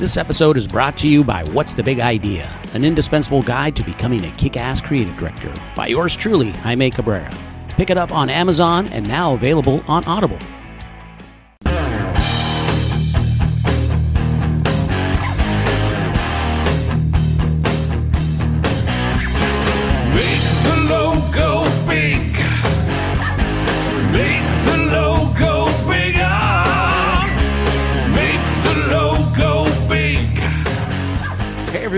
This episode is brought to you by What's the Big Idea, an indispensable guide to becoming a kick-ass creative director by yours truly, Jaime Cabrera. Pick it up on Amazon and now available on Audible.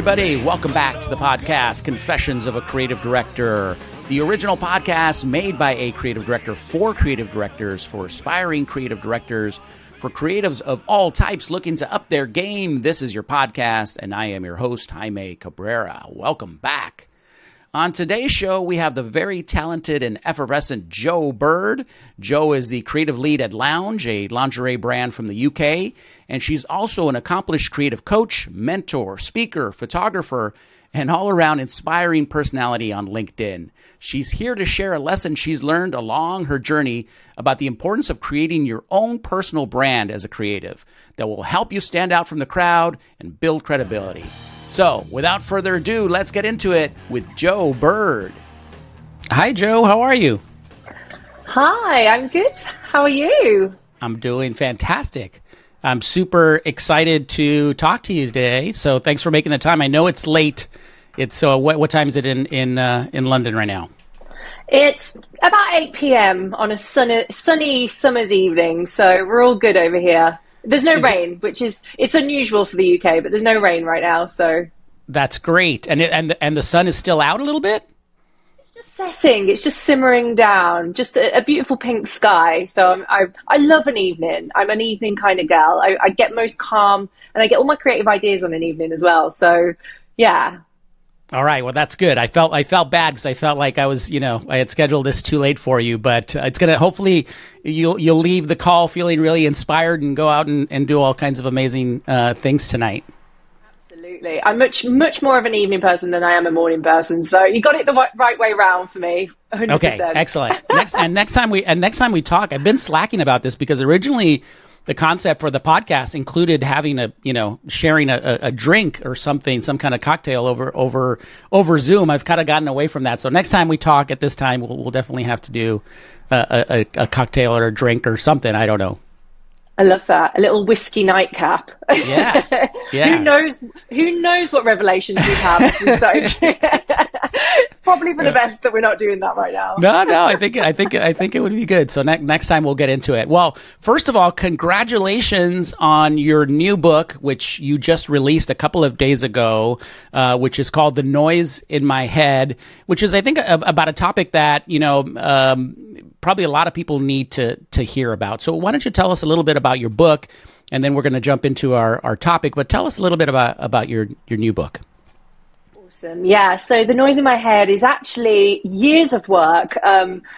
Everybody, welcome back to the podcast, Confessions of a Creative Director, the original podcast made by a creative director for creative directors, for aspiring creative directors, for creatives of all types looking to up their game. This is your podcast, and I am your host, Jaime Cabrera. Welcome back. On today's show, we have the very talented and effervescent Joe Bird. Joe is the creative lead at Lounge, a lingerie brand from the UK, and she's also an accomplished creative coach, mentor, speaker, photographer, and all-around inspiring personality on LinkedIn. She's here to share a lesson she's learned along her journey about the importance of creating your own personal brand as a creative that will help you stand out from the crowd and build credibility. So, without further ado, let's get into it with Joe Bird. Hi, Joe. How are you? Hi, I'm good. How are you? I'm doing fantastic. I'm super excited to talk to you today. So, thanks for making the time. I know it's late. It's what time is it in London right now? It's about 8 p.m. on a sunny summer's evening. So, we're all good over here. There's no rain, which is, it's unusual for the UK, but there's no rain right now, so. That's great. And the sun is still out a little bit? It's just setting. It's just simmering down. Just a beautiful pink sky. So I love an evening. I'm an evening kind of gal. I get most calm, and I get all my creative ideas on an evening as well. So, yeah. All right. Well, that's good. I felt bad because I felt like I was, I had scheduled this too late for you, but it's going to, hopefully you'll leave the call feeling really inspired and go out and do all kinds of amazing things tonight. Absolutely. I'm much more of an evening person than I am a morning person. So you got it the right way around for me. 100%. Okay. Excellent. Next time we talk, I've been slacking about this because originally the concept for the podcast included having sharing a drink or something, some kind of cocktail over Zoom. I've kind of gotten away from that. So next time we talk at this time, we'll definitely have to do a cocktail or a drink or something. I don't know. I love that. A little whiskey nightcap. Yeah. Who knows what revelations we've had. So it's probably for the best that we're not doing that right now. No. I think it would be good. So next time we'll get into it. Well, first of all, congratulations on your new book, which you just released a couple of days ago, which is called The Noise in My Head, which is, I think, about a topic that, probably a lot of people need to hear about. So why don't you tell us a little bit about your book, and then we're going to jump into our topic, but tell us a little bit about your new book. Awesome. Yeah. So The Noise in My Head is actually years of work,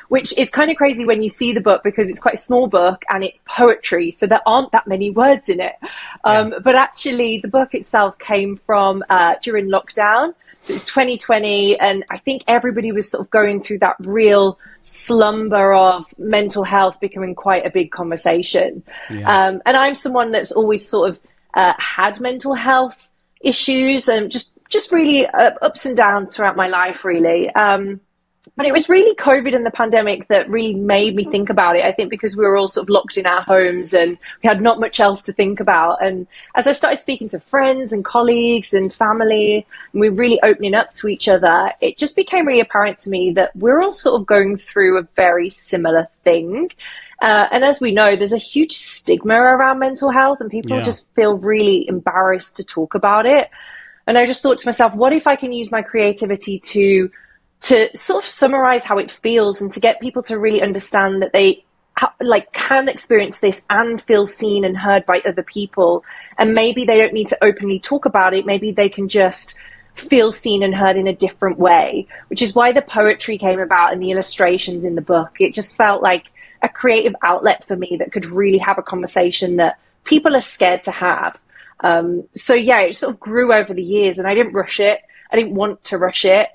which is kind of crazy when you see the book because it's quite a small book and it's poetry. So there aren't that many words in it. But actually the book itself came from during lockdown. So it's 2020, and I think everybody was sort of going through that real slumber of mental health becoming quite a big conversation. Yeah. And I'm someone that's always sort of had mental health issues and just really ups and downs throughout my life, really. But it was really COVID and the pandemic that really made me think about it, I think, because we were all sort of locked in our homes and we had not much else to think about. And as I started speaking to friends and colleagues and family, and we were really opening up to each other, it just became really apparent to me that we're all sort of going through a very similar thing. And as we know, there's a huge stigma around mental health and people just feel really embarrassed to talk about it. And I just thought to myself, what if I can use my creativity to sort of summarize how it feels and to get people to really understand that they can experience this and feel seen and heard by other people. And maybe they don't need to openly talk about it. Maybe they can just feel seen and heard in a different way, which is why the poetry came about and the illustrations in the book. It just felt like a creative outlet for me that could really have a conversation that people are scared to have. So yeah, it sort of grew over the years and I didn't rush it. I didn't want to rush it.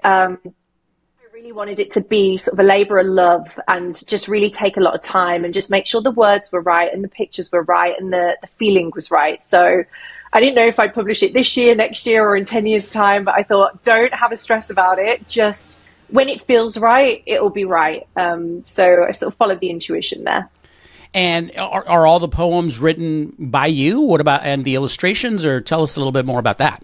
Really wanted it to be sort of a labor of love and just really take a lot of time and just make sure the words were right and the pictures were right and the feeling was right. So I didn't know if I'd publish it this year, next year, or in 10 years time, but I thought, don't have a stress about it. Just when it feels right, it will be right. So I sort of followed the intuition there. And are all the poems written by you? What about, and the illustrations, or tell us a little bit more about that?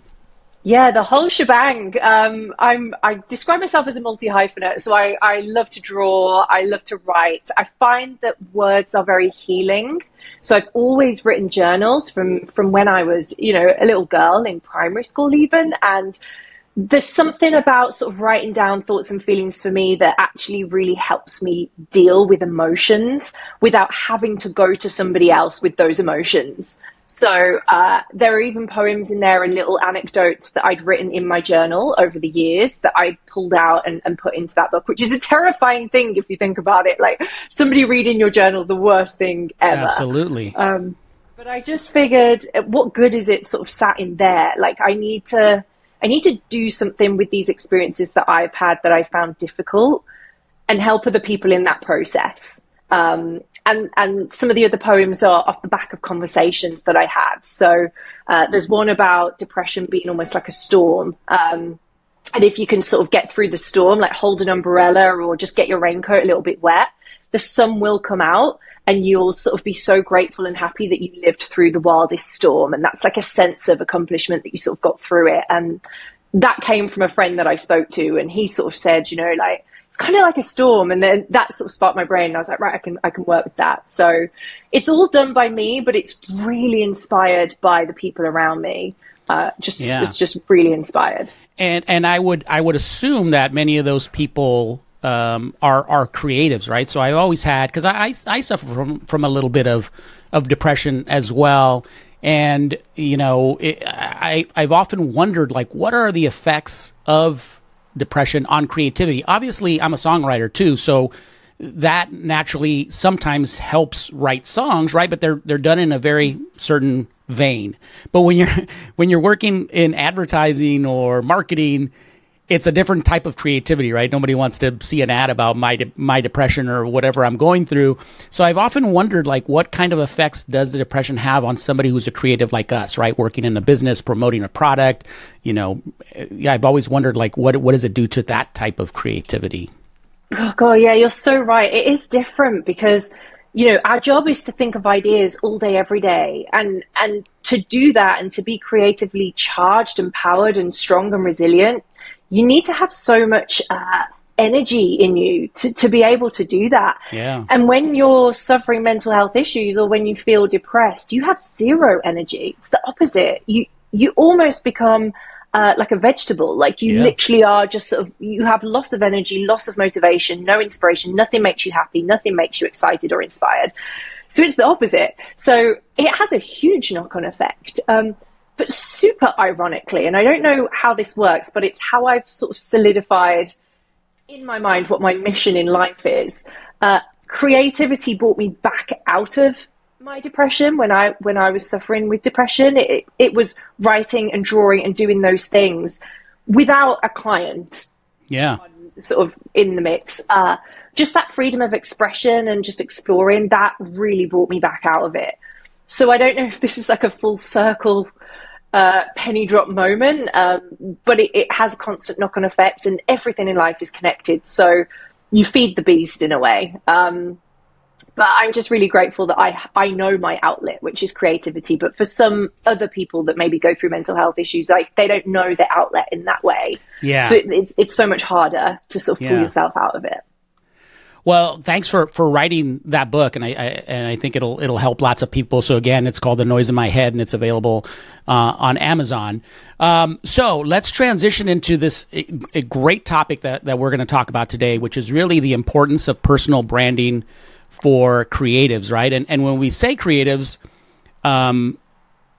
Yeah, the whole shebang. I describe myself as a multi-hyphenate, so I love to draw, I love to write. I find that words are very healing. So I've always written journals from when I was, a little girl in primary school even. And there's something about sort of writing down thoughts and feelings for me that actually really helps me deal with emotions without having to go to somebody else with those emotions. So there are even poems in there and little anecdotes that I'd written in my journal over the years that I pulled out and put into that book, which is a terrifying thing if you think about it. Like, somebody reading your journal is the worst thing ever. Absolutely. But I just figured, what good is it sort of sat in there? Like, I need to do something with these experiences that I've had that I found difficult and help other people in that process. And some of the other poems are off the back of conversations that I had. So there's one about depression being almost like a storm. And if you can sort of get through the storm, like hold an umbrella or just get your raincoat a little bit wet, the sun will come out and you'll sort of be so grateful and happy that you lived through the wildest storm. And that's like a sense of accomplishment that you sort of got through it. And that came from a friend that I spoke to, and he sort of said, it's kind of like a storm. And then that sort of sparked my brain. I was like, right, I can work with that. So it's all done by me, but it's really inspired by the people around me. It's just really inspired. And I would assume that many of those people are creatives, right? So I've always had, because I suffer from a little bit of depression as well. And, I've often wondered, like, what are the effects of depression on creativity? Obviously, I'm a songwriter too, so that naturally sometimes helps write songs, right? But they're done in a very certain vein. But when you're working in advertising or marketing, it's a different type of creativity, right? Nobody wants to see an ad about my depression or whatever I'm going through. So I've often wondered, like, what kind of effects does the depression have on somebody who's a creative like us, right? Working in a business, promoting a product. I've always wondered, like, what does it do to that type of creativity? Oh God, yeah, you're so right. It is different because, our job is to think of ideas all day, every day. And to do that and to be creatively charged, empowered and strong and resilient, you need to have so much energy in you to be able to do that. Yeah. And when you're suffering mental health issues or when you feel depressed, you have zero energy. It's the opposite. You almost become like a vegetable. Like you literally are just sort of, you have loss of energy, loss of motivation, no inspiration. Nothing makes you happy. Nothing makes you excited or inspired. So it's the opposite. So it has a huge knock-on effect. But super ironically, and I don't know how this works, but it's how I've sort of solidified in my mind what my mission in life is. Creativity brought me back out of my depression when I was suffering with depression. It was writing and drawing and doing those things without a client. Yeah. Sort of in the mix. Just that freedom of expression and just exploring, that really brought me back out of it. So I don't know if this is like a full circle penny drop moment, but it has constant knock-on effects, and everything in life is connected. So you feed the beast in a way. But I'm just really grateful that I know my outlet, which is creativity. But for some other people that maybe go through mental health issues, like they don't know their outlet in that way. Yeah. So it's so much harder to sort of pull yourself out of it. Well, thanks for writing that book, and I think it'll help lots of people. So again, it's called The Noise in My Head, and it's available on Amazon. So let's transition into this a great topic that we're going to talk about today, which is really the importance of personal branding for creatives, right? And when we say creatives,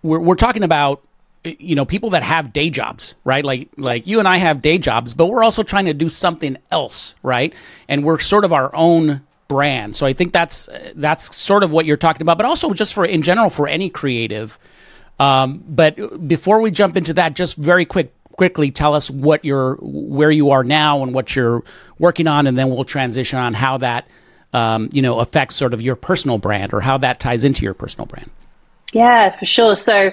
we're talking about, you know, people that have day jobs, right? Like you and I have day jobs, but we're also trying to do something else, right? And we're sort of our own brand. So I think that's sort of what you're talking about, but also just for in general for any creative. But before we jump into that, just very quickly tell us where you are now and what you're working on, and then we'll transition on how that affects sort of your personal brand, or how that ties into your personal brand. Yeah, for sure. So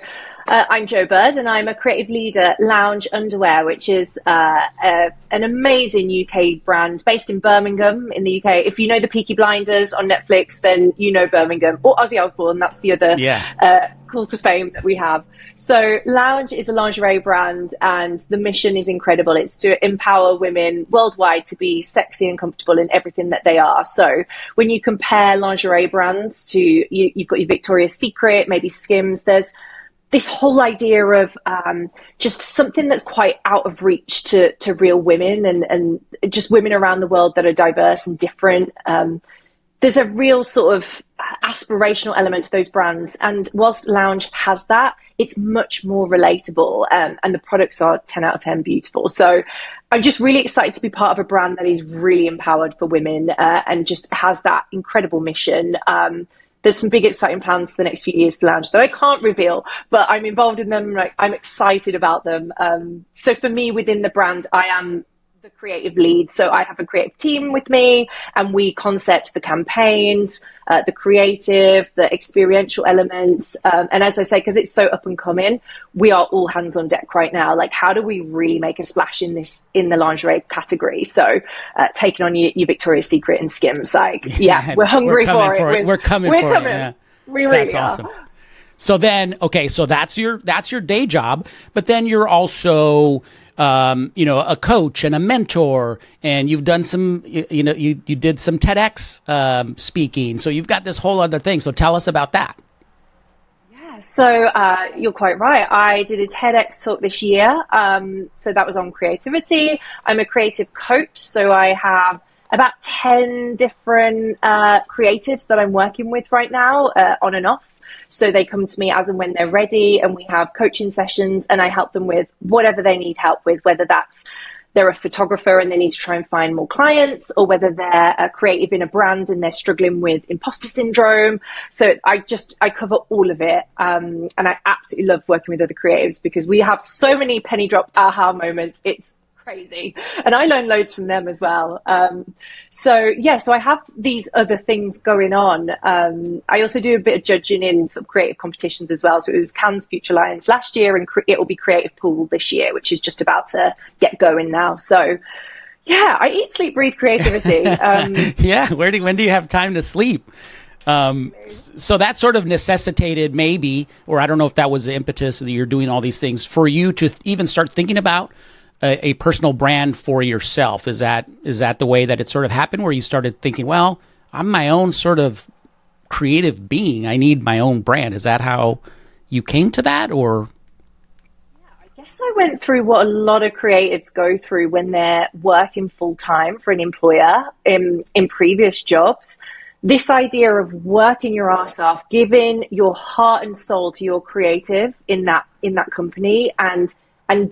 I'm Joe Bird, and I'm a creative leader at Lounge Underwear, which is an amazing UK brand based in Birmingham in the UK. If you know the Peaky Blinders on Netflix, then you know Birmingham, or Ozzy Osbourne. That's the other call to fame that we have. So Lounge is a lingerie brand, and the mission is incredible. It's to empower women worldwide to be sexy and comfortable in everything that they are. So when you compare lingerie brands to, you've got your Victoria's Secret, maybe Skims, there's this whole idea of just something that's quite out of reach to real women and just women around the world that are diverse and different. There's a real sort of aspirational element to those brands. And whilst Lounge has that, it's much more relatable, and the products are 10 out of 10 beautiful. So I'm just really excited to be part of a brand that is really empowered for women and just has that incredible mission. There's some big exciting plans for the next few years for Lounge that I can't reveal, but I'm involved in them. Like, I'm excited about them. So for me, within the brand, I am the creative lead. So I have a creative team with me, and we concept the campaigns, the creative, the experiential elements. And as I say, because it's so up and coming, we are all hands on deck right now. Like, how do we really make a splash in the lingerie category? So taking on your Victoria's Secret and Skims, we're hungry for it. We're coming for it. Yeah. That's awesome. So then, okay, so that's your day job, but then you're also a coach and a mentor, and you've done some, you did some TEDx speaking. So you've got this whole other thing. So tell us about that. Yeah, so you're quite right. I did a TEDx talk this year. So that was on creativity. I'm a creative coach. So I have about 10 different creatives that I'm working with right now, on and off. So they come to me as and when they're ready, and we have coaching sessions, and I help them with whatever they need help with, whether that's they're a photographer and they need to try and find more clients, or whether they're a creative in a brand and they're struggling with imposter syndrome. So I cover all of it. And I absolutely love working with other creatives, because we have so many penny drop aha moments. It's crazy. And I learn loads from them as well. So I have these other things going on. I also do a bit of judging in some creative competitions as well. So it was Cannes Future Lions last year, and it will be Creative Pool this year, which is just about to get going now. So yeah, I eat, sleep, breathe creativity. Yeah. When do you have time to sleep? So that sort of necessitated maybe, or I don't know if that was the impetus that you're doing all these things for you to even start thinking about a personal brand for yourself. Is that the way that it sort of happened, where you started thinking, well, I'm my own sort of creative being, I need my own brand? Is that how you came to that, or? Yeah, I guess I went through what a lot of creatives go through when they're working full time for an employer in previous jobs. This idea of working your ass off, giving your heart and soul to your creative in that company, and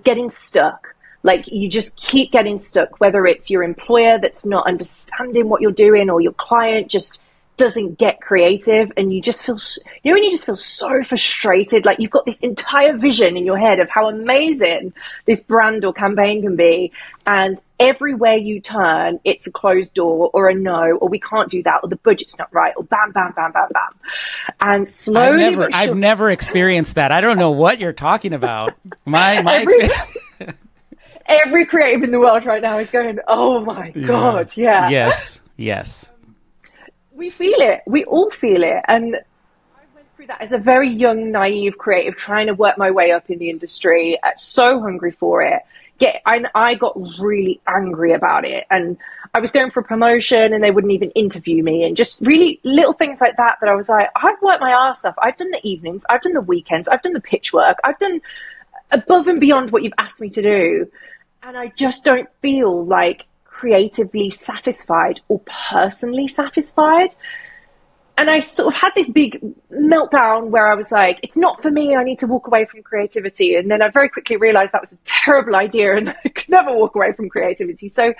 getting stuck. Like, you just keep getting stuck, whether it's your employer that's not understanding what you're doing, or your client just doesn't get creative, and you just feel, you know, when you just feel so frustrated, like you've got this entire vision in your head of how amazing this brand or campaign can be, and everywhere you turn, it's a closed door or a no, or we can't do that, or the budget's not right, or bam, bam, bam, bam, bam. And slowly, I've never experienced that. I don't know what you're talking about. My experience. Every creative in the world right now is going, oh my God, yeah. Yes, yes. We feel it. We all feel it. And I went through that as a very young, naive creative, trying to work my way up in the industry, so hungry for it. I got really angry about it. And I was going for a promotion and they wouldn't even interview me. And just really little things like that, that I was like, I've worked my ass off. I've done the evenings. I've done the weekends. I've done the pitch work. I've done above and beyond what you've asked me to do. And I just don't feel like creatively satisfied or personally satisfied. And I sort of had this big meltdown where I was like, it's not for me, I need to walk away from creativity. And then I very quickly realized that was a terrible idea and I could never walk away from creativity. So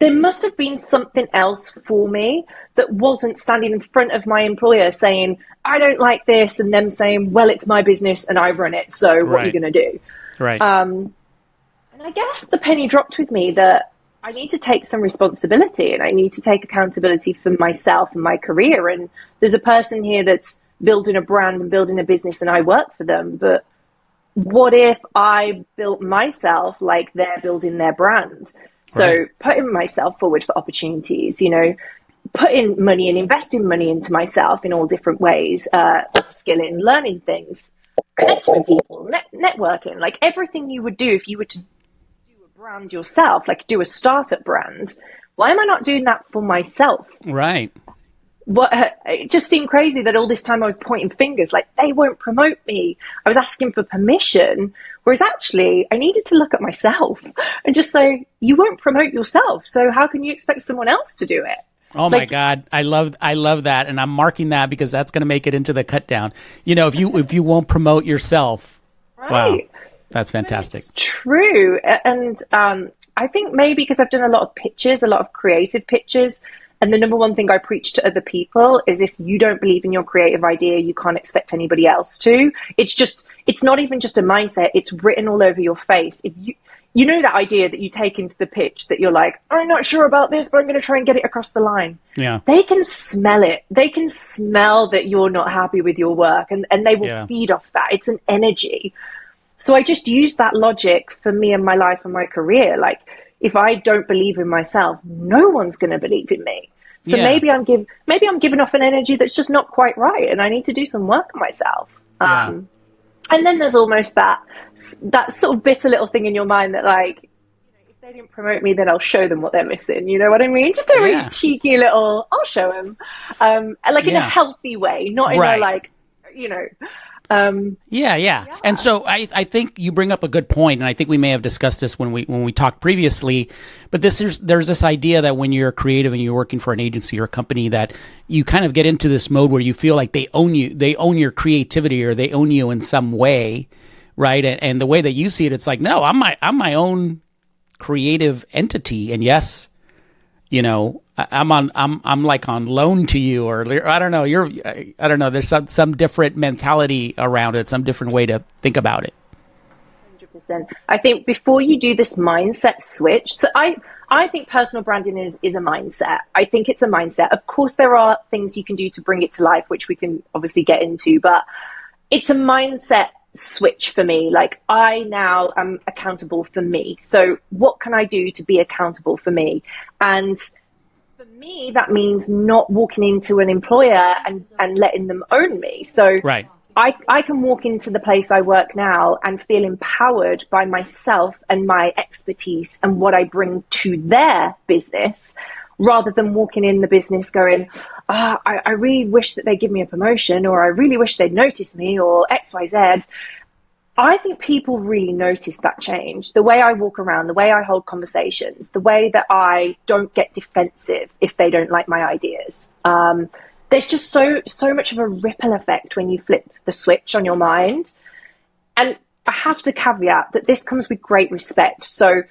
there must have been something else for me that wasn't standing in front of my employer saying, I don't like this, and them saying, well, it's my business and I run it, so what are you going to do? Right. And I guess the penny dropped with me that I need to take some responsibility and I need to take accountability for myself and my career. And there's a person here that's building a brand and building a business and I work for them. But what if I built myself like they're building their brand? So putting myself forward for opportunities, you know, putting money and investing money into myself in all different ways, upskilling, learning things, connecting with people, networking, like everything you would do if you were to brand yourself, like do a startup brand. Why am I not doing that for myself? Right. What, it just seemed crazy that all this time I was pointing fingers, like they won't promote me. I was asking for permission, whereas actually I needed to look at myself and just say, you won't promote yourself, so how can you expect someone else to do it? Oh my God. I love that. And I'm marking that because that's going to make it into the cut down. You know, if you won't promote yourself. Right. Wow. That's fantastic. It's true. And I think maybe because I've done a lot of pitches, a lot of creative pitches, and the number one thing I preach to other people is if you don't believe in your creative idea, you can't expect anybody else to. It's not even just a mindset. It's written all over your face. If you know that idea that you take into the pitch that you're like, I'm not sure about this, but I'm going to try and get it across the line. Yeah. They can smell it. They can smell that you're not happy with your work, and they will feed off that. It's an energy. So I just use that logic for me and my life and my career. Like, if I don't believe in myself, no one's going to believe in me. So maybe I'm giving off an energy that's just not quite right, and I need to do some work on myself. And then there's almost that sort of bitter little thing in your mind that, like, if they didn't promote me, then I'll show them what they're missing. You know what I mean? Just a really cheeky little, I'll show them, like in a healthy way, not in a like, you know. And so I think you bring up a good point, and I think we may have discussed this when we talked previously, but there's this idea that when you're creative and you're working for an agency or a company, that you kind of get into this mode where you feel like they own your creativity, or they own you in some way, right? And the way that you see it, it's like, no, I'm my own creative entity, and yes, you know, I'm like on loan to you, or I don't know. I don't know. There's some different mentality around it, some different way to think about it. 100%. I think before you do this mindset switch, so I think personal branding is a mindset. I think it's a mindset. Of course, there are things you can do to bring it to life, which we can obviously get into, but it's a mindset switch for me. Like, I now am accountable for me. So what can I do to be accountable for me? And for me, that means not walking into an employer and letting them own me. So I can walk into the place I work now and feel empowered by myself and my expertise and what I bring to their business, rather than walking in the business going, I really wish that they give me a promotion, or I really wish they'd notice me, or X, Y, Z. I think people really notice that change. The way I walk around, the way I hold conversations, the way that I don't get defensive if they don't like my ideas. There's just so much of a ripple effect when you flip the switch on your mind. And I have to caveat that this comes with great respect. So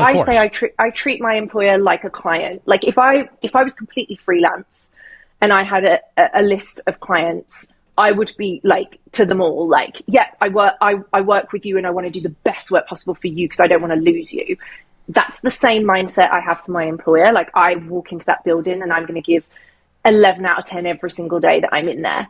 I say I treat my employer like a client. Like if I was completely freelance, and I had a list of clients, I would be like to them all, like, yeah, I work with you and I want to do the best work possible for you because I don't want to lose you. That's the same mindset I have for my employer. Like, I walk into that building and I'm going to give 11 out of 10 every single day that I'm in there.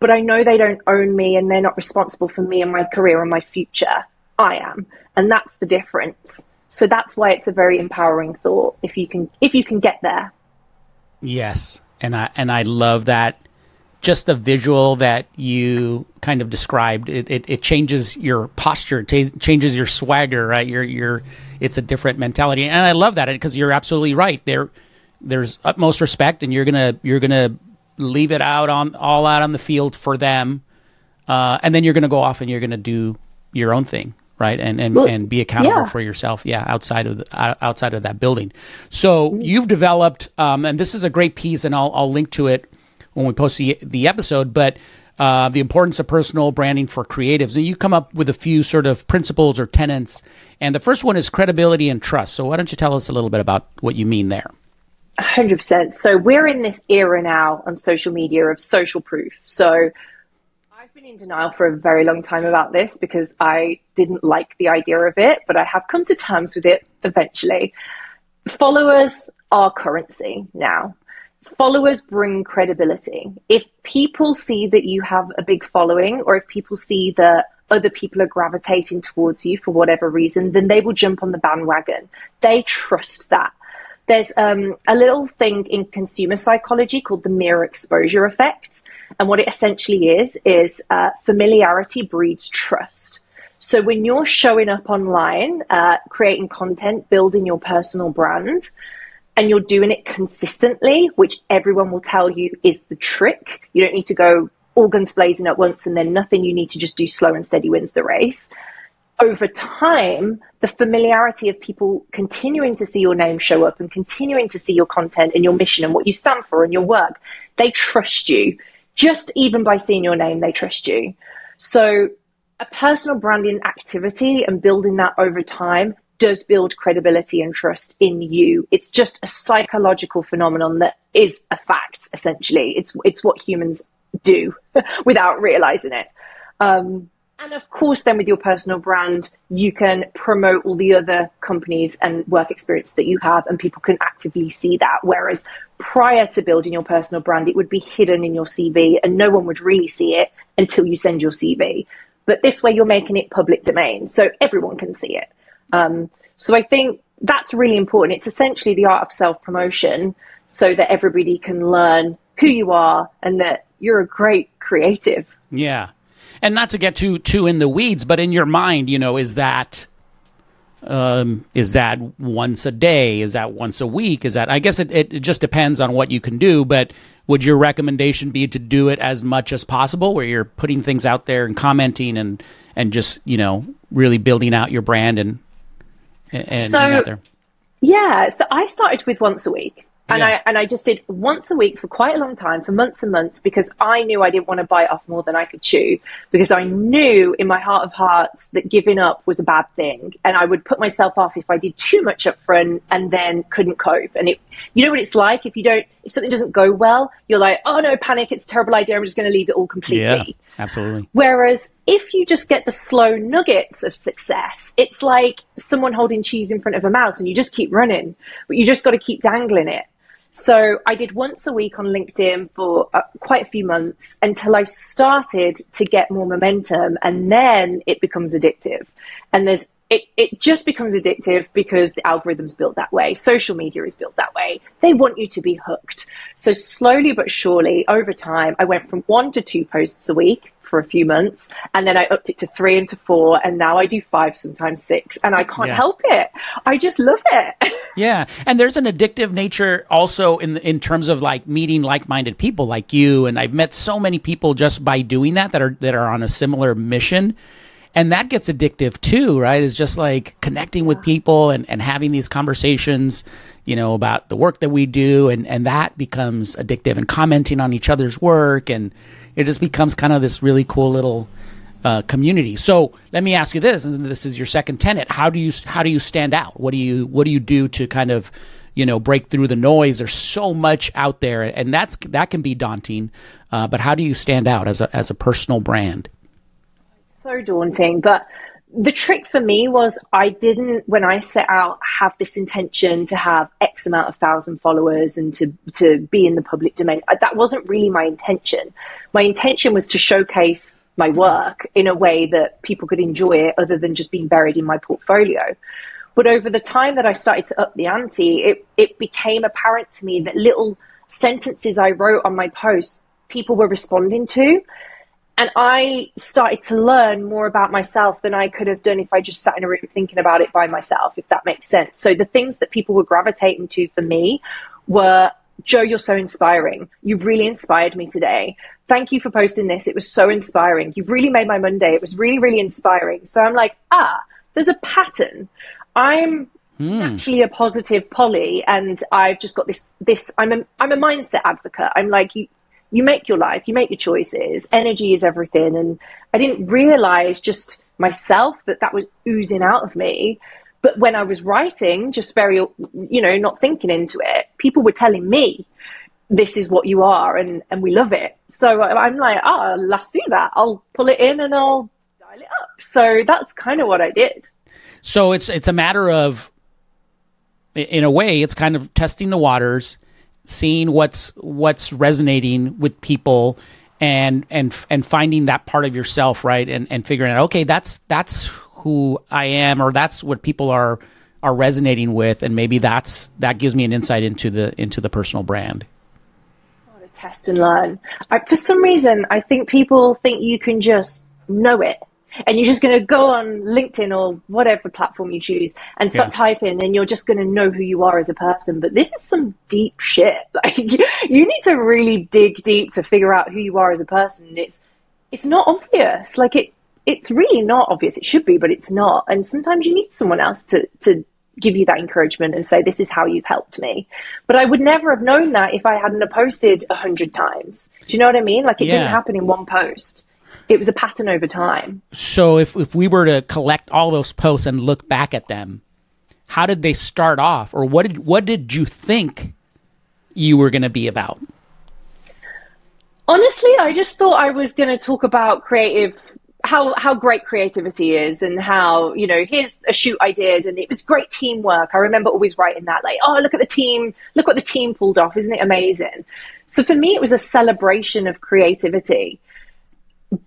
But I know they don't own me and they're not responsible for me and my career and my future. I am. And that's the difference. So that's why it's a very empowering thought if you can get there. Yes. And I love that. Just the visual that you kind of described, it changes your posture, changes your swagger, right? It's a different mentality, and I love that because you're absolutely right. There's utmost respect, and you're gonna leave it all out on the field for them, and then you're gonna go off and you're gonna do your own thing, right? And be accountable for yourself, outside of that building. So you've developed, and this is a great piece, and I'll link to it when we post the episode, but the importance of personal branding for creatives. And you come up with a few sort of principles or tenets. And the first one is credibility and trust. So why don't you tell us a little bit about what you mean there? 100%. So we're in this era now on social media of social proof. So I've been in denial for a very long time about this because I didn't like the idea of it, but I have come to terms with it eventually. Followers are currency now. Followers bring credibility. If people see that you have a big following, or if people see that other people are gravitating towards you for whatever reason, then they will jump on the bandwagon. They trust that. There's a little thing in consumer psychology called the mirror exposure effect. And what it essentially is familiarity breeds trust. So when you're showing up online, creating content, building your personal brand, and you're doing it consistently, which everyone will tell you is the trick. You don't need to go all guns blazing at once and then nothing. You need to just do slow and steady wins the race. Over time, the familiarity of people continuing to see your name show up and continuing to see your content and your mission and what you stand for and your work, they trust you. Just even by seeing your name, they trust you. So a personal branding activity and building that over time does build credibility and trust in you. It's just a psychological phenomenon that is a fact, essentially. It's what humans do without realizing it. And of course, then with your personal brand, you can promote all the other companies and work experience that you have, and people can actively see that. Whereas prior to building your personal brand, it would be hidden in your CV and no one would really see it until you send your CV. But this way, you're making it public domain, so everyone can see it. So I think that's really important. It's essentially the art of self-promotion so that everybody can learn who you are and that you're a great creative. Yeah. And not to get too in the weeds, but in your mind, you know, is that once a day? Is that once a week? Is that, I guess it just depends on what you can do, but would your recommendation be to do it as much as possible where you're putting things out there and commenting and just, you know, really building out your brand and so, out there? Yeah. So I started with once a week, and I just did once a week for quite a long time, for months and months, because I knew I didn't want to bite off more than I could chew, because I knew in my heart of hearts that giving up was a bad thing. And I would put myself off if I did too much up front and then couldn't cope. And it, you know what it's like, if something doesn't go well, you're like, oh no, panic, it's a terrible idea. I'm just going to leave it all completely. Yeah, absolutely. Whereas if you just get the slow nuggets of success, it's like someone holding cheese in front of a mouse and you just keep running, but you just got to keep dangling it. So I did once a week on LinkedIn for quite a few months until I started to get more momentum, and then it becomes addictive. And it just becomes addictive because the algorithm's built that way. Social media is built that way. They want you to be hooked. So slowly but surely, over time, I went from 1 to 2 posts a week for a few months, and then I upped it to 3 and to 4, and now I do 5, sometimes 6, and I can't help it. I just love it. Yeah, and there's an addictive nature also in terms of like meeting like-minded people like you, and I've met so many people just by doing that are on a similar mission. And that gets addictive too, right? It's just like connecting with people and having these conversations, you know, about the work that we do, and that becomes addictive, and commenting on each other's work, and it just becomes kind of this really cool little community. So let me ask you this, and this is your second tenet. How do you stand out? What do you do to kind of you know, break through the noise. There's so much out there, and that can be daunting. But how do you stand out as a personal brand? So daunting, but the trick for me was I didn't, when I set out, have this intention to have X amount of thousand followers and to be in the public domain. That wasn't really my intention. My intention was to showcase my work in a way that people could enjoy it other than just being buried in my portfolio. But over the time that I started to up the ante, it became apparent to me that little sentences I wrote on my posts, people were responding to. And I started to learn more about myself than I could have done if I just sat in a room thinking about it by myself, if that makes sense. So the things that people were gravitating to for me were, Joe, you're so inspiring. You really inspired me today. Thank you for posting this. It was so inspiring. You really made my Monday. It was really, really inspiring. So I'm like, there's a pattern. I'm actually a positive Polly, and I've just got this I'm a mindset advocate. I'm like, you make your life, you make your choices, energy is everything. And I didn't realize just myself that was oozing out of me. But when I was writing, just very, not thinking into it, people were telling me, this is what you are, and we love it. So I'm like, let's do that. I'll pull it in and I'll dial it up. So that's kind of what I did. So it's a matter of, in a way, it's kind of testing the waters, seeing what's resonating with people and finding that part of yourself, right? And figuring out, okay, that's who I am, or that's what people are resonating with, and maybe that gives me an insight into the personal brand. What a test and learn. For some reason, I think people think you can just know it. And you're just going to go on LinkedIn or whatever platform you choose and start typing, and you're just going to know who you are as a person. But this is some deep shit. Like, you need to really dig deep to figure out who you are as a person. It's not obvious. Like, it's really not obvious. It should be, but it's not. And sometimes you need someone else to give you that encouragement and say, this is how you've helped me. But I would never have known that if I hadn't posted 100 times. Do you know what I mean? Like, it didn't happen in one post. It was a pattern over time. So if we were to collect all those posts and look back at them, how did they start off? Or what did you think you were going to be about? Honestly, I just thought I was going to talk about how great creativity is, and how, here's a shoot I did and it was great teamwork. I remember always writing that, like, look at the team. Look what the team pulled off. Isn't it amazing? So for me, it was a celebration of creativity.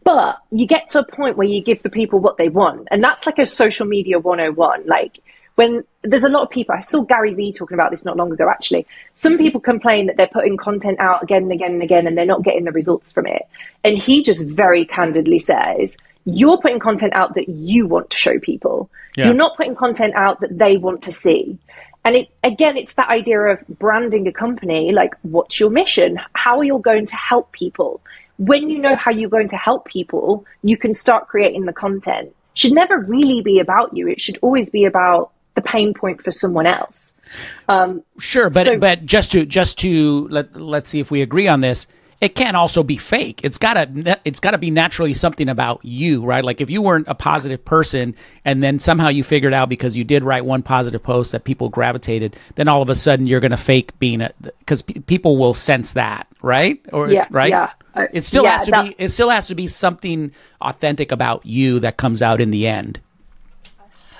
But you get to a point where you give the people what they want. And that's like a social media 101. Like, when there's a lot of people, I saw Gary Vee talking about this not long ago, actually. Some people complain that they're putting content out again and again and again, and they're not getting the results from it. And he just very candidly says, you're putting content out that you want to show people. Yeah. You're not putting content out that they want to see. And it's that idea of branding a company. Like, what's your mission? How are you going to help people? When you know how you're going to help people, you can start creating the content. It should never really be about you. It should always be about the pain point for someone else. Sure, but just to let's see if we agree on this. It can also be fake. It's gotta be naturally something about you, right? Like, if you weren't a positive person and then somehow you figured out because you did write one positive post that people gravitated, then all of a sudden you're going to fake being because people will sense that, right? Or right? Yeah. It still has to be something authentic about you that comes out in the end.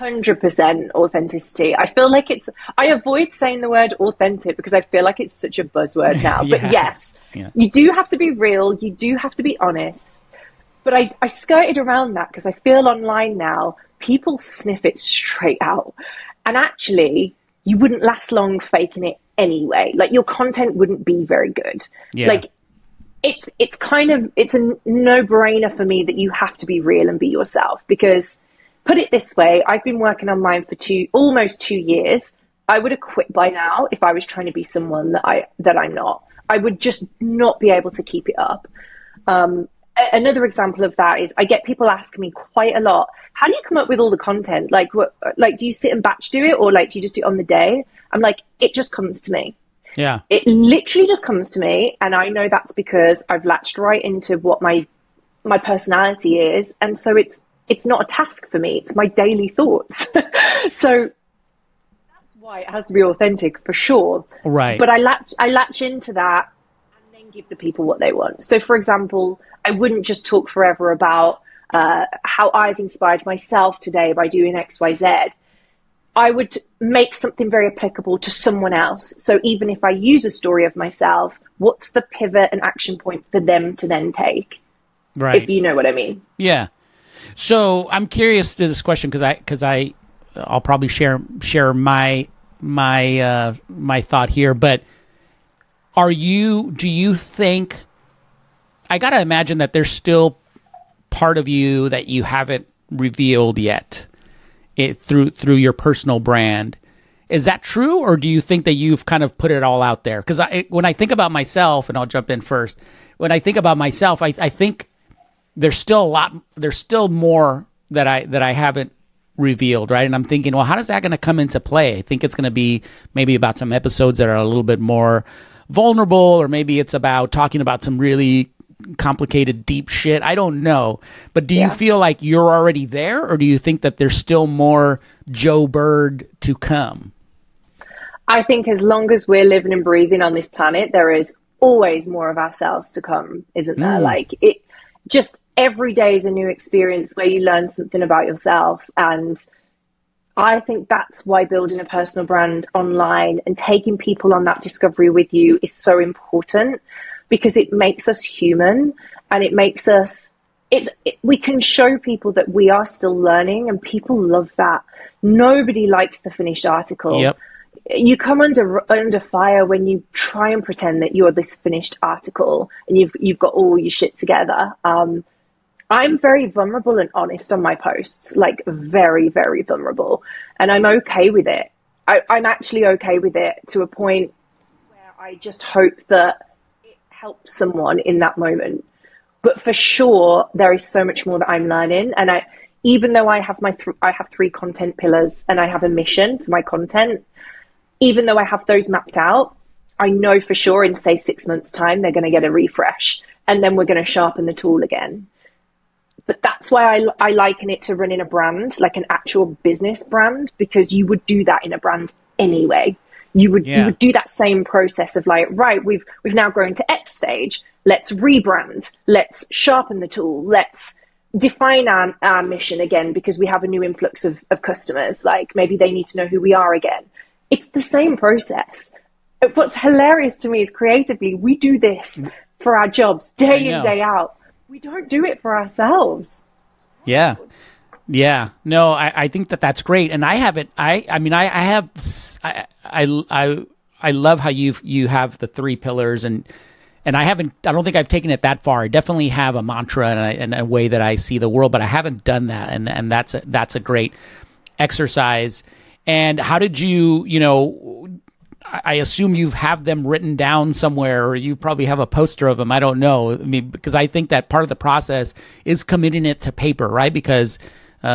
100% authenticity. I feel like I avoid saying the word authentic because I feel like it's such a buzzword now. But yes, you do have to be real. You do have to be honest. But I skirted around that because I feel online now, people sniff it straight out. And actually, you wouldn't last long faking it anyway. Like, your content wouldn't be very good. Yeah. Like, it's a no-brainer for me that you have to be real and be yourself. Because, put it this way, I've been working on mine for almost 2 years. I would have quit by now if I was trying to be someone that I'm not. I would just not be able to keep it up. Another example of that is I get people asking me quite a lot, how do you come up with all the content? Like, do you sit and batch do it, or like do you just do it on the day? I'm like, it just comes to me. Yeah. It literally just comes to me. And I know that's because I've latched right into what my personality is. And so it's not a task for me. It's my daily thoughts. So that's why it has to be authentic for sure. Right. But I latch into that and then give the people what they want. So for example, I wouldn't just talk forever about how I've inspired myself today by doing X, Y, Z. I would make something very applicable to someone else. So even if I use a story of myself, what's the pivot and action point for them to then take? Right. If you know what I mean. Yeah. So I'm curious to this question because I'll probably share my thought here, but do you think I got to imagine that there's still part of you that you haven't revealed yet through your personal brand. Is that true? Or do you think that you've kind of put it all out there? Because when I think about myself, and I'll jump in first, when I think about myself, I think there's still more that I haven't revealed, right? And I'm thinking, well, how is that going to come into play? I think it's going to be maybe about some episodes that are a little bit more vulnerable, or maybe it's about talking about some really complicated, deep shit. I don't know. But do you feel like you're already there, or do you think that there's still more Joe Bird to come? I think as long as we're living and breathing on this planet, there is always more of ourselves to come, isn't there? Like, it just, every day is a new experience where you learn something about yourself. And I think that's why building a personal brand online and taking people on that discovery with you is so important, because it makes us human, and it makes us, we can show people that we are still learning, and people love that. Nobody likes the finished article. Yep. You come under fire when you try and pretend that you're this finished article and you've got all your shit together. I'm very vulnerable and honest on my posts, like very, very vulnerable. And I'm okay with it. I'm actually okay with it to a point where I just hope that it helps someone in that moment. But for sure, there is so much more that I'm learning. And even though I have I have three content pillars and I have a mission for my content, even though I have those mapped out, I know for sure in, say, 6 months' time, they're going to get a refresh, and then we're going to sharpen the tool again. But that's why I liken it to running a brand, like an actual business brand, because you would do that in a brand anyway. You would do that same process of like, right, we've now grown to X stage. Let's rebrand. Let's sharpen the tool. Let's define our mission again, because we have a new influx of customers. Like, maybe they need to know who we are again. It's the same process. What's hilarious to me is creatively, we do this for our jobs day in, day out. We don't do it for ourselves. Yeah. Yeah. No, I think that that's great. And I haven't, I love how you have the three pillars, and I don't think I've taken it that far. I definitely have a mantra and a way that I see the world, but I haven't done that. And that's a great exercise. And how did I assume you've had them written down somewhere, or you probably have a poster of them. I don't know. I mean, because I think that part of the process is committing it to paper, right? Because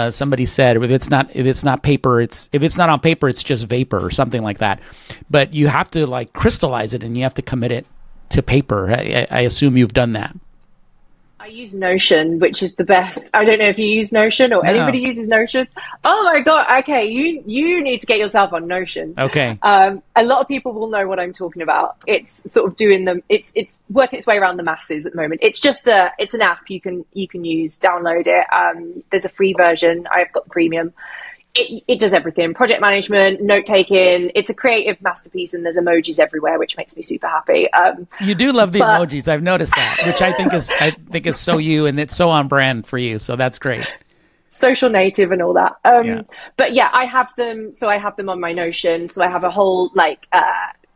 somebody said, if it's not on paper, it's just vapor or something like that. But you have to like crystallize it, and you have to commit it to paper. I assume you've done that. I use Notion, which is the best. I don't know if you use Notion or anybody uses Notion. Oh my God. Okay. You need to get yourself on Notion. Okay. A lot of people will know what I'm talking about. It's sort of doing them. It's working its way around the masses at the moment. It's just it's an app you can use, download it. There's a free version. I've got the premium. It does everything. Project management, note taking. It's a creative masterpiece, and there's emojis everywhere, which makes me super happy. You do love emojis. I've noticed that, which I think is so you, and it's so on brand for you. So that's great. Social native and all that. But yeah, I have them. So I have them on my Notion. So I have a whole like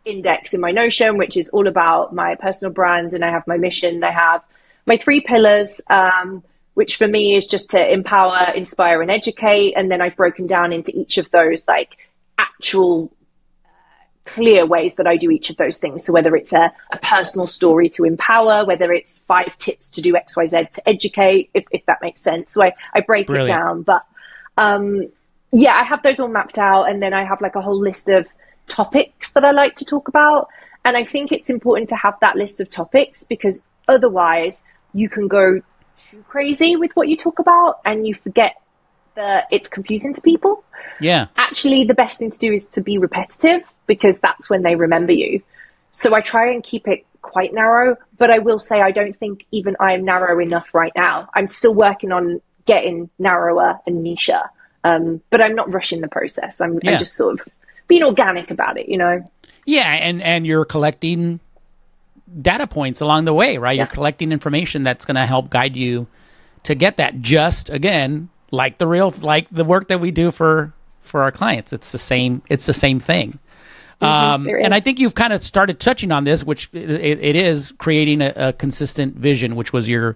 index in my Notion, which is all about my personal brand, and I have my mission. I have my three pillars. Which for me is just to empower, inspire, and educate. And then I've broken down into each of those like actual clear ways that I do each of those things. So whether it's a personal story to empower, whether it's 5 tips to do X, Y, Z to educate, if that makes sense. So I break Brilliant. It down. But yeah, I have those all mapped out. And then I have like a whole list of topics that I like to talk about. And I think it's important to have that list of topics, because otherwise you can go too crazy with what you talk about, and you forget that it's confusing to people. Yeah. Actually, the best thing to do is to be repetitive, because that's when they remember you. So I try and keep it quite narrow, but I will say I don't think even I'm narrow enough right now. I'm still working on getting narrower and nicher, but I'm not rushing the process. I'm just sort of being organic about it, you know? Yeah, and you're collecting data points along the way, right? Yeah. You're collecting information that's going to help guide you to get that. Just, again, like the work that we do for our clients, it's the same thing. And I think you've kind of started touching on this, which it is creating a consistent vision, which was your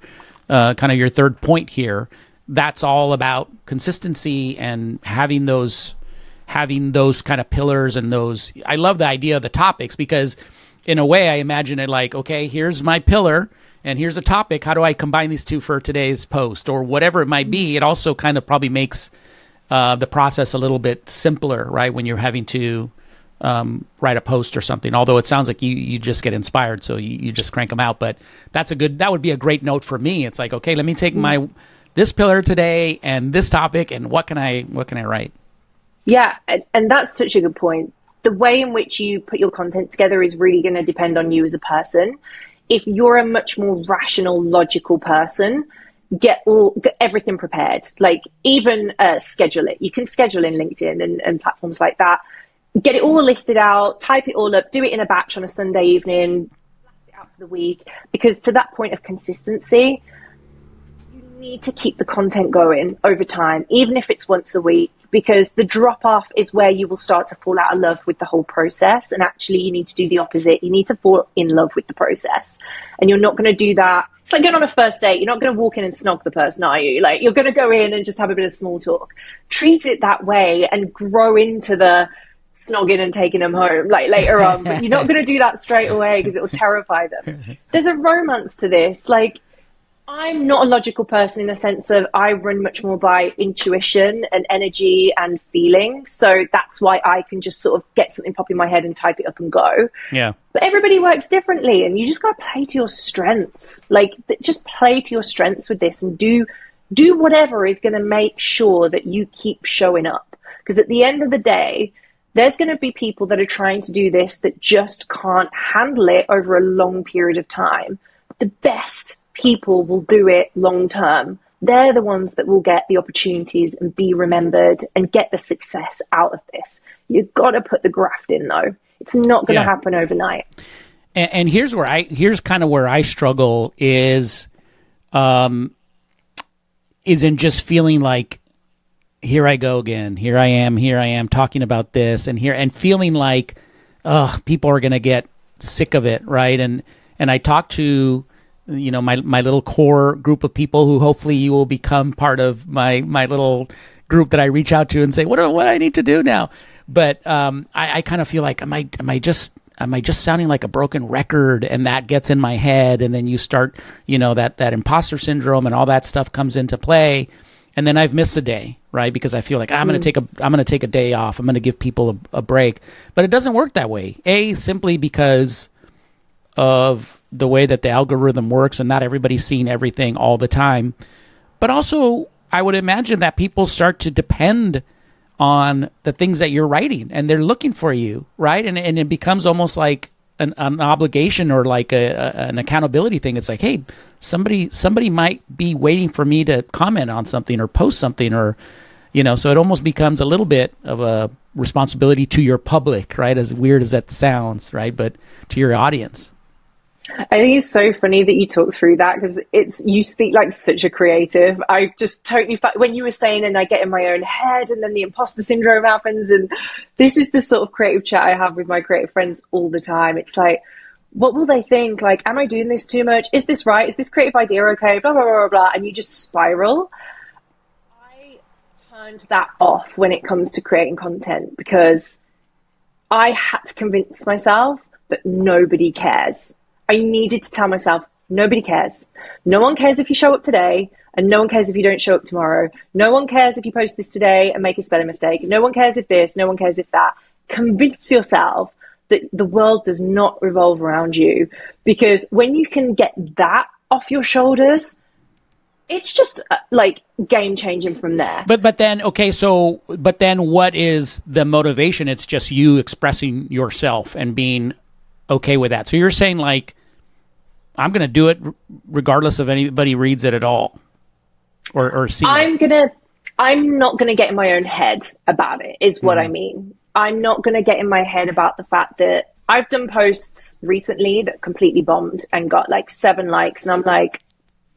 kind of your third point here. That's all about consistency and having those kind of pillars and those. I love the idea of the topics, because in a way I imagine it like, okay, here's my pillar and here's a topic. How do I combine these two for today's post or whatever it might be? It also kind of probably makes the process a little bit simpler, right? When you're having to write a post or something, although it sounds like you just get inspired, so you just crank them out. But that would be a great note for me. It's like, okay, let me take this pillar today and this topic, and what can I write? Yeah, and that's such a good point. The way in which you put your content together is really going to depend on you as a person. If you're a much more rational, logical person, get everything prepared. Like, even schedule it. You can schedule in LinkedIn and platforms like that. Get it all listed out, type it all up, do it in a batch on a Sunday evening, blast it out for the week. Because to that point of consistency, you need to keep the content going over time, even if it's once a week, because the drop-off is where you will start to fall out of love with the whole process. And actually, you need to do the opposite. You need to fall in love with the process. And you're not going to do that. It's like going on a first date. You're not going to walk in and snog the person, are you? Like, you're going to go in and just have a bit of small talk. Treat it that way and grow into the snogging and taking them home like later on, but you're not going to do that straight away because it will terrify them. There's a romance to this. Like, I'm not a logical person in the sense of I run much more by intuition and energy and feeling. So that's why I can just sort of get something pop in my head and type it up and go. Yeah. But everybody works differently, and you just got to play to your strengths. Like, just play to your strengths with this and do whatever is going to make sure that you keep showing up. Because at the end of the day, there's going to be people that are trying to do this that just can't handle it over a long period of time. The best people will do it long term. They're the ones that will get the opportunities and be remembered and get the success out of this. You've got to put the graft in, though. It's not going to happen overnight. And here's kind of where I struggle is in just feeling like, here I go again. Here I am talking about this and feeling like, people are going to get sick of it. Right. And I talk to, my little core group of people who hopefully you will become part of my little group that I reach out to and say, what do I need to do now? But, I kind of feel like, am I just sounding like a broken record? And that gets in my head. And then you start, that imposter syndrome and all that stuff comes into play. And then I've missed a day, right? Because I feel like I'm going to take a day off. I'm going to give people a break, but it doesn't work that way. Simply because of the way that the algorithm works, and not everybody's seeing everything all the time. But also, I would imagine that people start to depend on the things that you're writing, and they're looking for you, right? And it becomes almost like an obligation or like an accountability thing. It's like, hey, somebody might be waiting for me to comment on something or post something, or, so it almost becomes a little bit of a responsibility to your public, right? As weird as that sounds, right? But to your audience. I think it's so funny that you talk through that, because you speak like such a creative. I just totally, when you were saying, and I get in my own head, and then the imposter syndrome happens, and this is the sort of creative chat I have with my creative friends all the time. It's like, what will they think? Like, am I doing this too much? Is this right? Is this creative idea okay? Blah, blah, blah, blah, blah. And you just spiral. I turned that off when it comes to creating content, because I had to convince myself that nobody cares. I needed to tell myself, nobody cares. No one cares if you show up today, and no one cares if you don't show up tomorrow. No one cares if you post this today and make a spelling mistake. No one cares if this, no one cares if that. Convince yourself that the world does not revolve around you, because when you can get that off your shoulders, it's just like game changing from there. But then what is the motivation? It's just you expressing yourself and being okay with that. So you're saying like, I'm going to do it regardless of anybody reads it at all or sees I'm not going to get in my own head about it is what I mean. I'm not going to get in my head about the fact that I've done posts recently that completely bombed and got like 7 likes. And I'm like,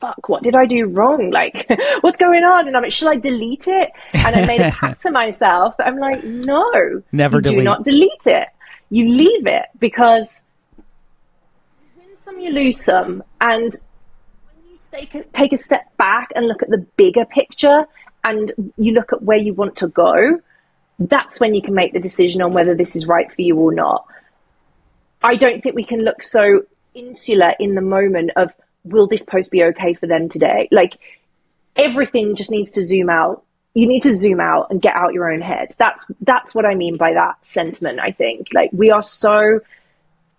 fuck, what did I do wrong? Like, what's going on? And I'm like, should I delete it? And I made a pact to myself that I'm like, no, never delete. Do not delete it. You leave it because you win some, you lose some. And when you take a step back and look at the bigger picture and you look at where you want to go, that's when you can make the decision on whether this is right for you or not. I don't think we can look so insular in the moment of, will this post be okay for them today? Like, everything just needs to zoom out. You need to zoom out and get out your own head. That's what I mean by that sentiment, I think. Like, we are so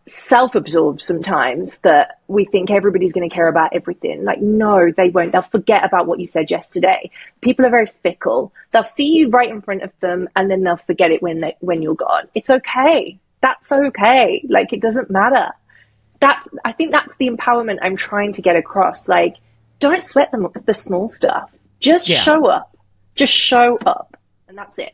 self-absorbed sometimes that we think everybody's going to care about everything. Like, no, they won't. They'll forget about what you said yesterday. People are very fickle. They'll see you right in front of them and then they'll forget it when you're gone. It's okay. That's okay. Like, it doesn't matter. I think that's the empowerment I'm trying to get across. Like, don't sweat the small stuff. Just show up. Just show up. And that's it.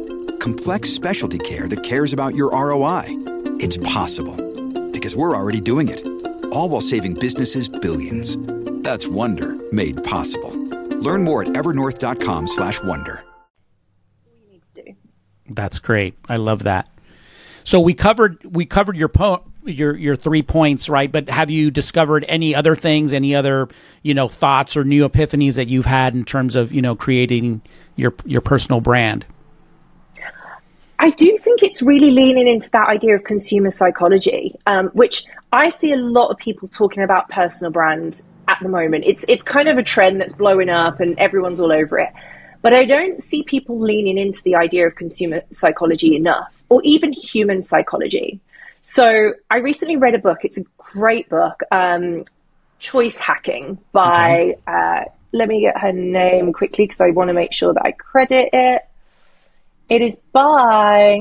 Complex specialty care that cares about your ROI. It's possible because we're already doing it, all while saving businesses billions. That's Wonder made possible. Learn more at evernorth.com/wonder. That's great. I love that. So we covered your 3 points, right? But have you discovered any other things, any other, thoughts or new epiphanies that you've had in terms of, creating your personal brand? I do think it's really leaning into that idea of consumer psychology, which I see a lot of people talking about personal brand at the moment. It's kind of a trend that's blowing up and everyone's all over it. But I don't see people leaning into the idea of consumer psychology enough, or even human psychology. So I recently read a book. It's a great book, Choice Hacking by, let me get her name quickly because I want to make sure that I credit it. It is by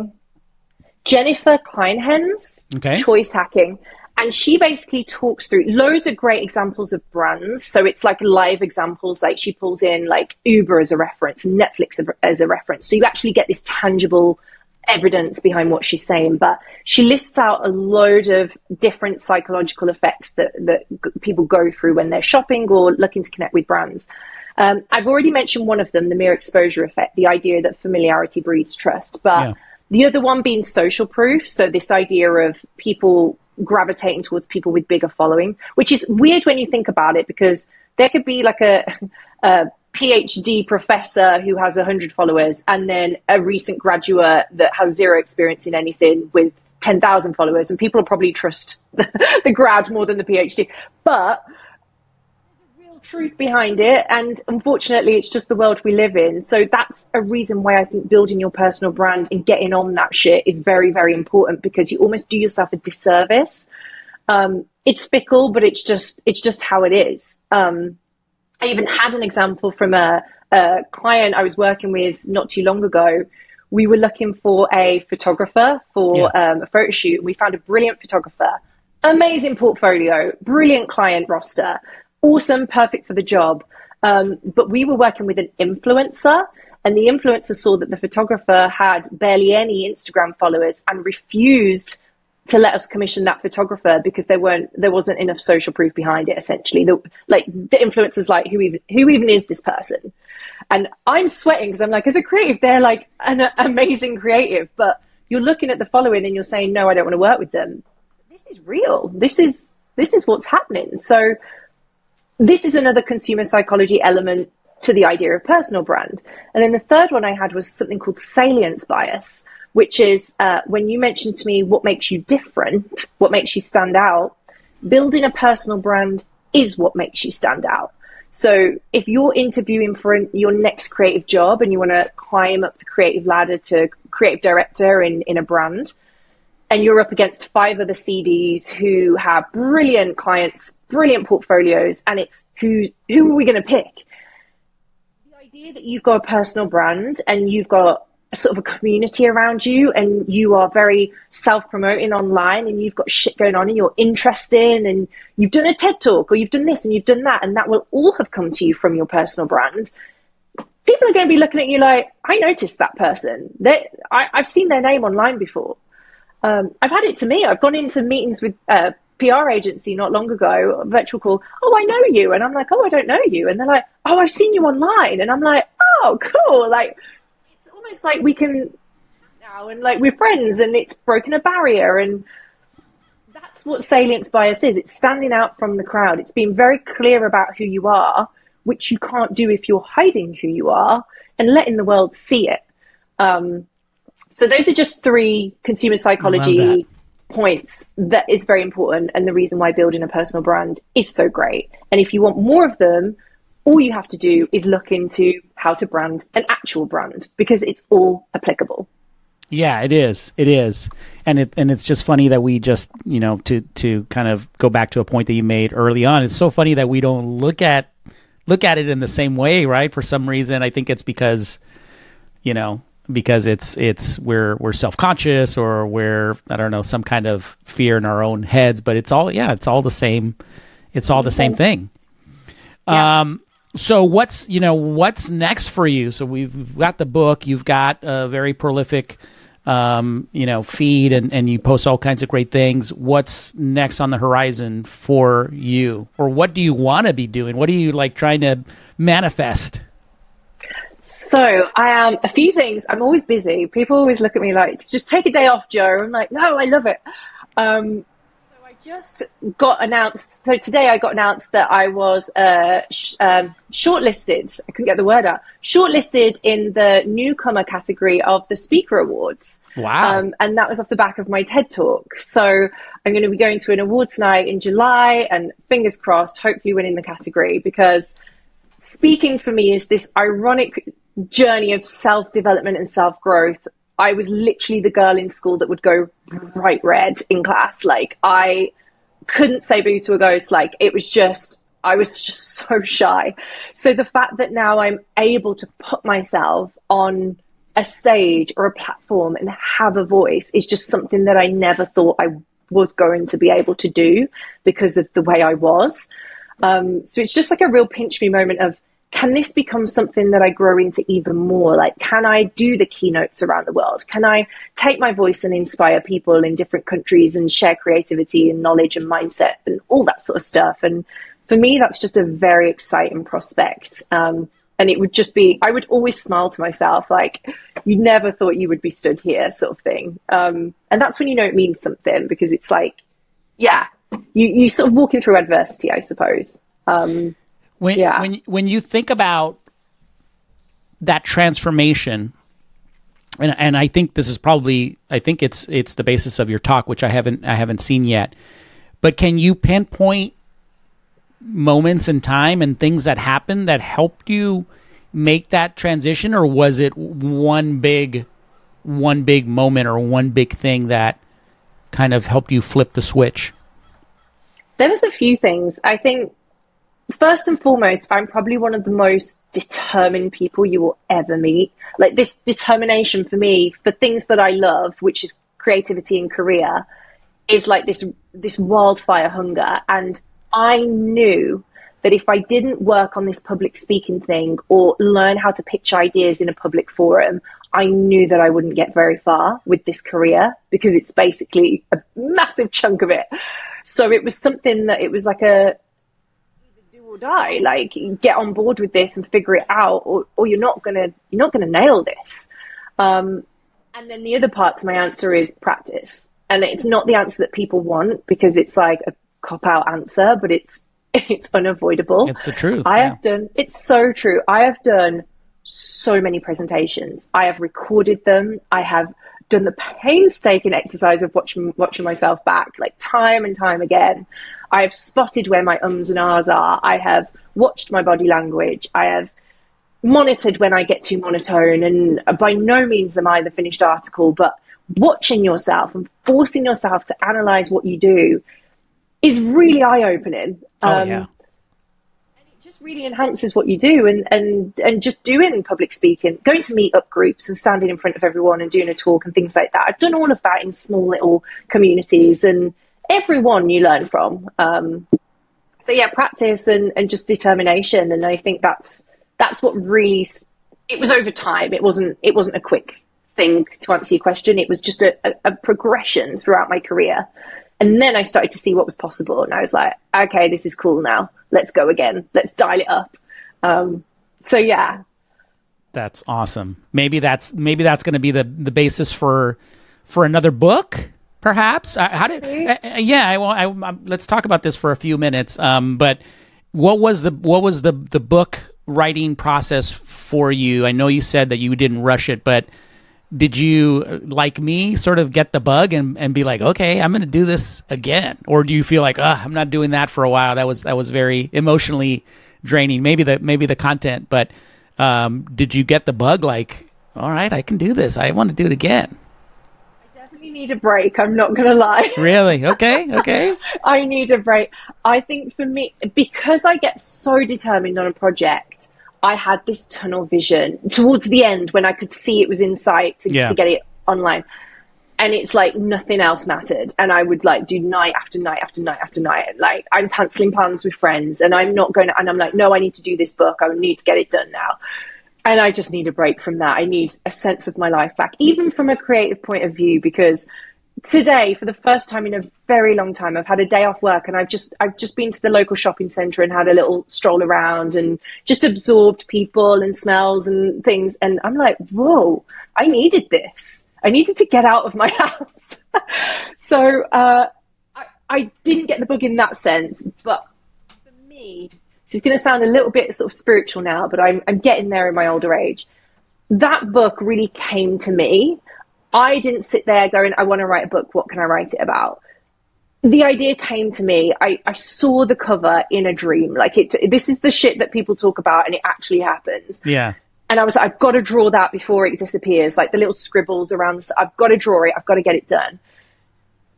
Jennifer Kleinhens, Choice Hacking. And she basically talks through loads of great examples of brands. So it's like live examples, like she pulls in like Uber as a reference, Netflix as a reference. So you actually get this tangible evidence behind what she's saying. But she lists out a load of different psychological effects that people go through when they're shopping or looking to connect with brands. I've already mentioned one of them, the mere exposure effect, the idea that familiarity breeds trust. But the other one being social proof. So this idea of people gravitating towards people with bigger following, which is weird when you think about it, because there could be like a PhD professor who has 100 followers and then a recent graduate that has zero experience in anything with 10,000 followers. And people will probably trust the grad more than the PhD. But truth behind it, and unfortunately it's just the world we live in. So that's a reason why I think building your personal brand and getting on that shit is very, very important, because you almost do yourself a disservice. It's fickle, but it's just how it is. I even had an example from a client I was working with not too long ago. We were looking for a photographer for a photo shoot. We found a brilliant photographer, amazing portfolio, brilliant client roster, awesome, perfect for the job. But we were working with an influencer, and the influencer saw that the photographer had barely any Instagram followers and refused to let us commission that photographer because there wasn't enough social proof behind it. Essentially, the influencers like, who even is this person? And I'm sweating because I'm like, as a creative, they're like an amazing creative, but you're looking at the following and you're saying, no, I don't want to work with them. This is real. This is what's happening. So this is another consumer psychology element to the idea of personal brand. And then the third one I had was something called salience bias, which is when you mentioned to me what makes you different, what makes you stand out, building a personal brand is what makes you stand out. So if you're interviewing for your next creative job and you want to climb up the creative ladder to creative director in a brand, and you're up against 5 other CDs who have brilliant clients, brilliant portfolios, and it's who are we going to pick? The idea that you've got a personal brand and you've got sort of a community around you and you are very self-promoting online and you've got shit going on and you're interesting and you've done a TED talk or you've done this and you've done that, and that will all have come to you from your personal brand. People are going to be looking at you like, I noticed that person. I've seen their name online before. I've had it to me. I've gone into meetings with a PR agency not long ago, a virtual call. Oh, I know you. And I'm like, oh, I don't know you. And they're like, oh, I've seen you online. And I'm like, oh, cool. Like, it's almost like we can now and like we're friends and it's broken a barrier. And that's what salience bias is. It's standing out from the crowd. It's being very clear about who you are, which you can't do if you're hiding who you are and letting the world see it. So those are just 3 consumer psychology points that is very important, and the reason why building a personal brand is so great. And if you want more of them, all you have to do is look into how to brand an actual brand, because it's all applicable. Yeah, it is. It is. And it's just funny that we just, to kind of go back to a point that you made early on, it's so funny that we don't look at it in the same way, right? For some reason, I think it's because we're self-conscious, or we're, I don't know, some kind of fear in our own heads, but it's all the same thing. Yeah. So what's next for you? So we've got the book, you've got a very prolific, feed, and you post all kinds of great things. What's next on the horizon for you, or what do you want to be doing? What are you like trying to manifest? So I am a few things. I'm always busy. People always look at me like, just take a day off, Joe. I'm like, no, I love it. So I just got announced. So today I got announced that I was shortlisted. I couldn't get the word out. Shortlisted in the newcomer category of the Speaker Awards. Wow. And that was off the back of my TED Talk. So I'm going to be going to an awards night in July and fingers crossed, hopefully winning the category, because speaking for me is this ironic journey of self-development and self-growth. I was literally the girl in school that would go bright red in class. Like, I couldn't say boo to a ghost. Like, it was just, I was just so shy. So the fact that now I'm able to put myself on a stage or a platform and have a voice is just something that I never thought I was going to be able to do because of the way I was. So it's just like a real pinch me moment of, can this become something that I grow into even more? Like, can I do the keynotes around the world? Can I take my voice and inspire people in different countries and share creativity and knowledge and mindset and all that sort of stuff? And for me, that's just a very exciting prospect. And it would just be, I would always smile to myself, like, you never thought you would be stood here sort of thing. And that's when you know it means something, because it's like, yeah. You sort of walking through adversity, I suppose. When you think about that transformation, and I think this is probably, it's the basis of your talk, which I haven't seen yet. But can you pinpoint moments in time and things that happened that helped you make that transition, or was it one big moment or one big thing that kind of helped you flip the switch? There was a few things. I think, first and foremost, I'm probably one of the most determined people you will ever meet. Like, this determination for me, for things that I love, which is creativity and career, is like this wildfire hunger. And I knew that if I didn't work on this public speaking thing or learn how to pitch ideas in a public forum, I knew that I wouldn't get very far with this career because it's basically a massive chunk of it. So it was something that it was like a do or die, like get on board with this and figure it out, or you're not gonna nail this. And then the other part to my answer is practice. And it's not the answer that people want because it's like a cop-out answer, but it's unavoidable. It's the truth. It's so true. I have done so many presentations. I have recorded them. I have done the painstaking exercise of watching myself back, like time and time again. I have spotted where my ums and ahs are. I have watched my body language. I have monitored when I get too monotone, and by no means am I the finished article, but watching yourself and forcing yourself to analyze what you do is really eye-opening. And it just really enhances what you do, and just doing public speaking, going to meet up groups and standing in front of everyone and doing a talk and things like that. I've done all of that in small little communities, and everyone you learn from. So yeah, practice and just determination. And I think that's what really, it was over time. It wasn't a quick thing to answer your question. It was just a progression throughout my career. And then I started to see what was possible. And I was like, okay, this is cool now. Let's go again. Let's dial it up. So yeah. That's awesome. Maybe that's going to be the basis for another book, perhaps. Let's talk about this for a few minutes. But what was the book writing process for you? I know you said that you didn't rush it, but did you, like me, sort of get the bug and be like, okay, I'm going to do this again? Or do you feel like, I'm not doing that for a while? That was very emotionally draining, maybe the content. But did you get the bug like, all right, I can do this. I want to do it again. I definitely need a break. I'm not going to lie. Really? Okay. I need a break. I think for me, because I get so determined on a project, I had this tunnel vision towards the end when I could see it was in sight to get it online. And it's like nothing else mattered. And I would like do night after night after night after night. And like I'm canceling plans with friends and I'm not going to, and I'm like, no, I need to do this book. I need to get it done now. And I just need a break from that. I need a sense of my life back, even from a creative point of view, because today, for the first time in a very long time, I've had a day off work, and I've just been to the local shopping centre and had a little stroll around and just absorbed people and smells and things. And I'm like, whoa, I needed this. I needed to get out of my house. So I didn't get the bug in that sense. But for me, this is going to sound a little bit sort of spiritual now, but I'm getting there in my older age. That book really came to me. I didn't sit there going, I want to write a book. What can I write it about? The idea came to me. I saw the cover in a dream. Like this is the shit that people talk about and it actually happens. Yeah. And I was like, I've got to draw that before it disappears. Like the little scribbles around. I've got to draw it. I've got to get it done.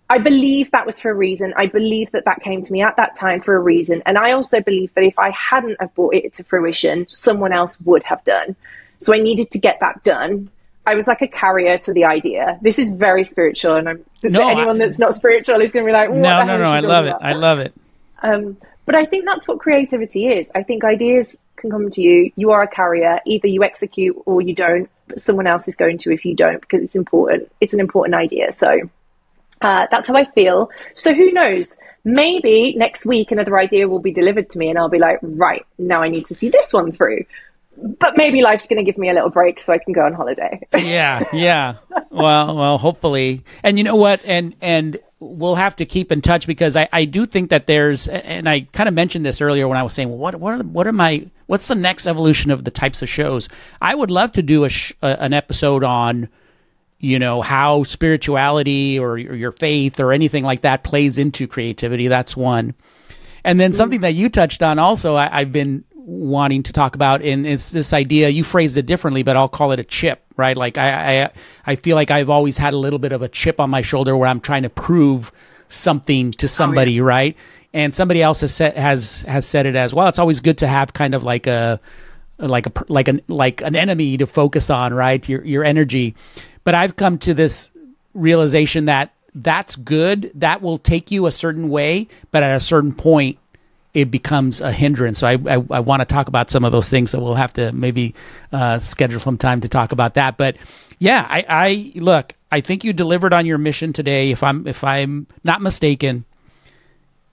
I believe that was for a reason. I believe that came to me at that time for a reason. And I also believe that if I hadn't have brought it to fruition, someone else would have done. So I needed to get that done. I was like a carrier to the idea. This is very spiritual, and anyone that's not spiritual is going to be like, no, I love it. I love it. But I think that's what creativity is. I think ideas can come to you. You are a carrier. Either you execute or you don't, but someone else is going to if you don't, because it's important. It's an important idea. So that's how I feel. So who knows? Maybe next week another idea will be delivered to me and I'll be like, right, now I need to see this one through. But maybe life's going to give me a little break so I can go on holiday. Yeah. Well, hopefully. And you know what? And we'll have to keep in touch, because I do think that there's, and I kind of mentioned this earlier when I was saying, what's the next evolution of the types of shows? I would love to do an episode on, how spirituality or your faith or anything like that plays into creativity. That's one. And then something that you touched on also, I've been wanting to talk about, and it's this idea, you phrased it differently, but I'll call it a chip, right? Like I feel like I've always had a little bit of a chip on my shoulder where I'm trying to prove something to somebody, right? And somebody else has said it as well. It's always good to have kind of like an enemy to focus on, right? Your energy. But I've come to this realization that that's good. That will take you a certain way, but at a certain point, it becomes a hindrance. So I want to talk about some of those things. So we'll have to maybe schedule some time to talk about that. But yeah, I look, I think you delivered on your mission today. If I'm not mistaken,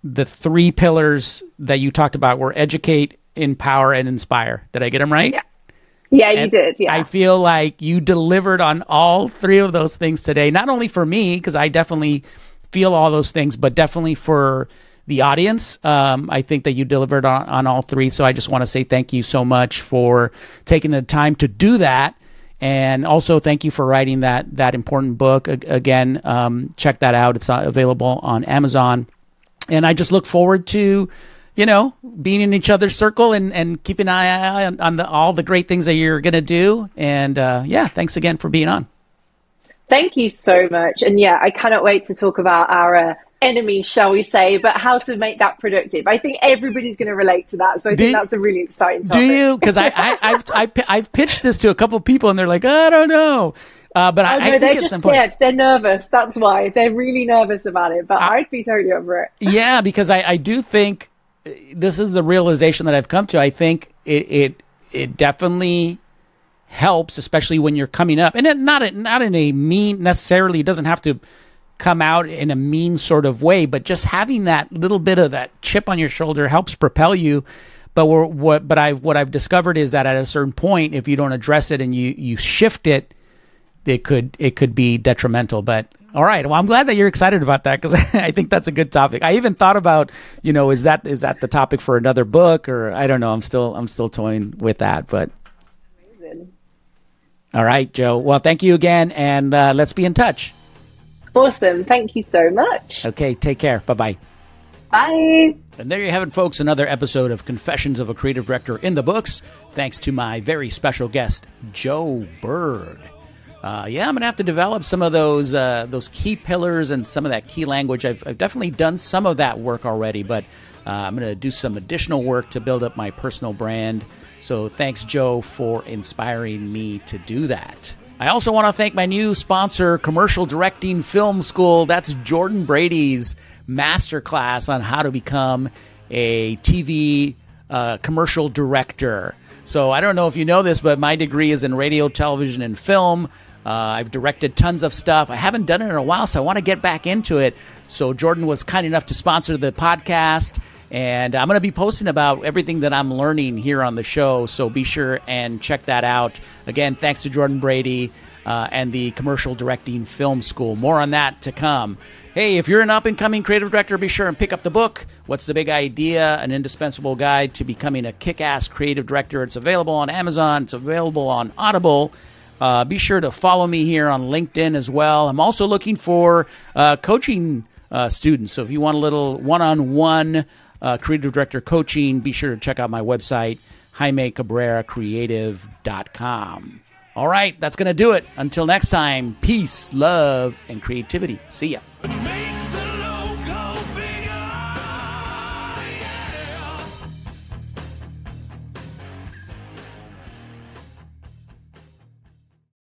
the three pillars that you talked about were educate, empower, and inspire. Did I get them right? Yeah. Yeah, and you did. Yeah. I feel like you delivered on all three of those things today, not only for me, because I definitely feel all those things, but definitely for the audience. I think that you delivered on all three. So I just want to say thank you so much for taking the time to do that. And also thank you for writing that important book. Again, check that out. It's available on Amazon. And I just look forward to, you know, being in each other's circle and keep an eye on all the great things that you're going to do. And yeah, thanks again for being on. Thank you so much. And yeah, I cannot wait to talk about our enemies, shall we say, but how to make that productive. I think everybody's going to relate to that. So I think that's a really exciting topic. Do you? Because I've pitched this to a couple of people and they're like, I don't know. But I know they're just scared. They're nervous. That's why they're really nervous about it. But I'd be totally over it. Yeah, because I do think this is the realization that I've come to. I think it definitely helps, especially when you're coming up, and it, not in a mean necessarily. It doesn't have to come out in a mean sort of way, but just having that little bit of that chip on your shoulder helps propel you. But what I've discovered is that at a certain point, if you don't address it and you shift it, it could be detrimental. But all right. Well, I'm glad that you're excited about that, because I think that's a good topic. I even thought about, you know, is that the topic for another book, or I don't know. I'm still toying with that, but. Amazing. All right, Joe. Well, thank you again. And let's be in touch. Awesome. Thank you so much. Okay. Take care. Bye-bye. Bye. And there you have it, folks. Another episode of Confessions of a Creative Director in the books. Thanks to my very special guest, Joe Bird. Yeah, I'm going to have to develop some of those key pillars and some of that key language. I've definitely done some of that work already, but I'm going to do some additional work to build up my personal brand. So thanks, Joe, for inspiring me to do that. I also want to thank my new sponsor, Commercial Directing Film School. That's Jordan Brady's masterclass on how to become a TV commercial director. So I don't know if you know this, but my degree is in radio, television, and film. I've directed tons of stuff. I haven't done it in a while, so I want to get back into it. So Jordan was kind enough to sponsor the podcast, and I'm going to be posting about everything that I'm learning here on the show. So be sure and check that out. Again, thanks to Jordan Brady and the Commercial Directing Film School. More on that to come. Hey, if you're an up-and-coming creative director, be sure and pick up the book, What's the Big Idea? An Indispensable Guide to Becoming a Kick-Ass Creative Director. It's available on Amazon. It's available on Audible. Be sure to follow me here on LinkedIn as well. I'm also looking for coaching students. So if you want a little one-on-one creative director coaching, be sure to check out my website, JaimeCabreraCreative.com. All right, that's going to do it. Until next time, peace, love, and creativity. See ya.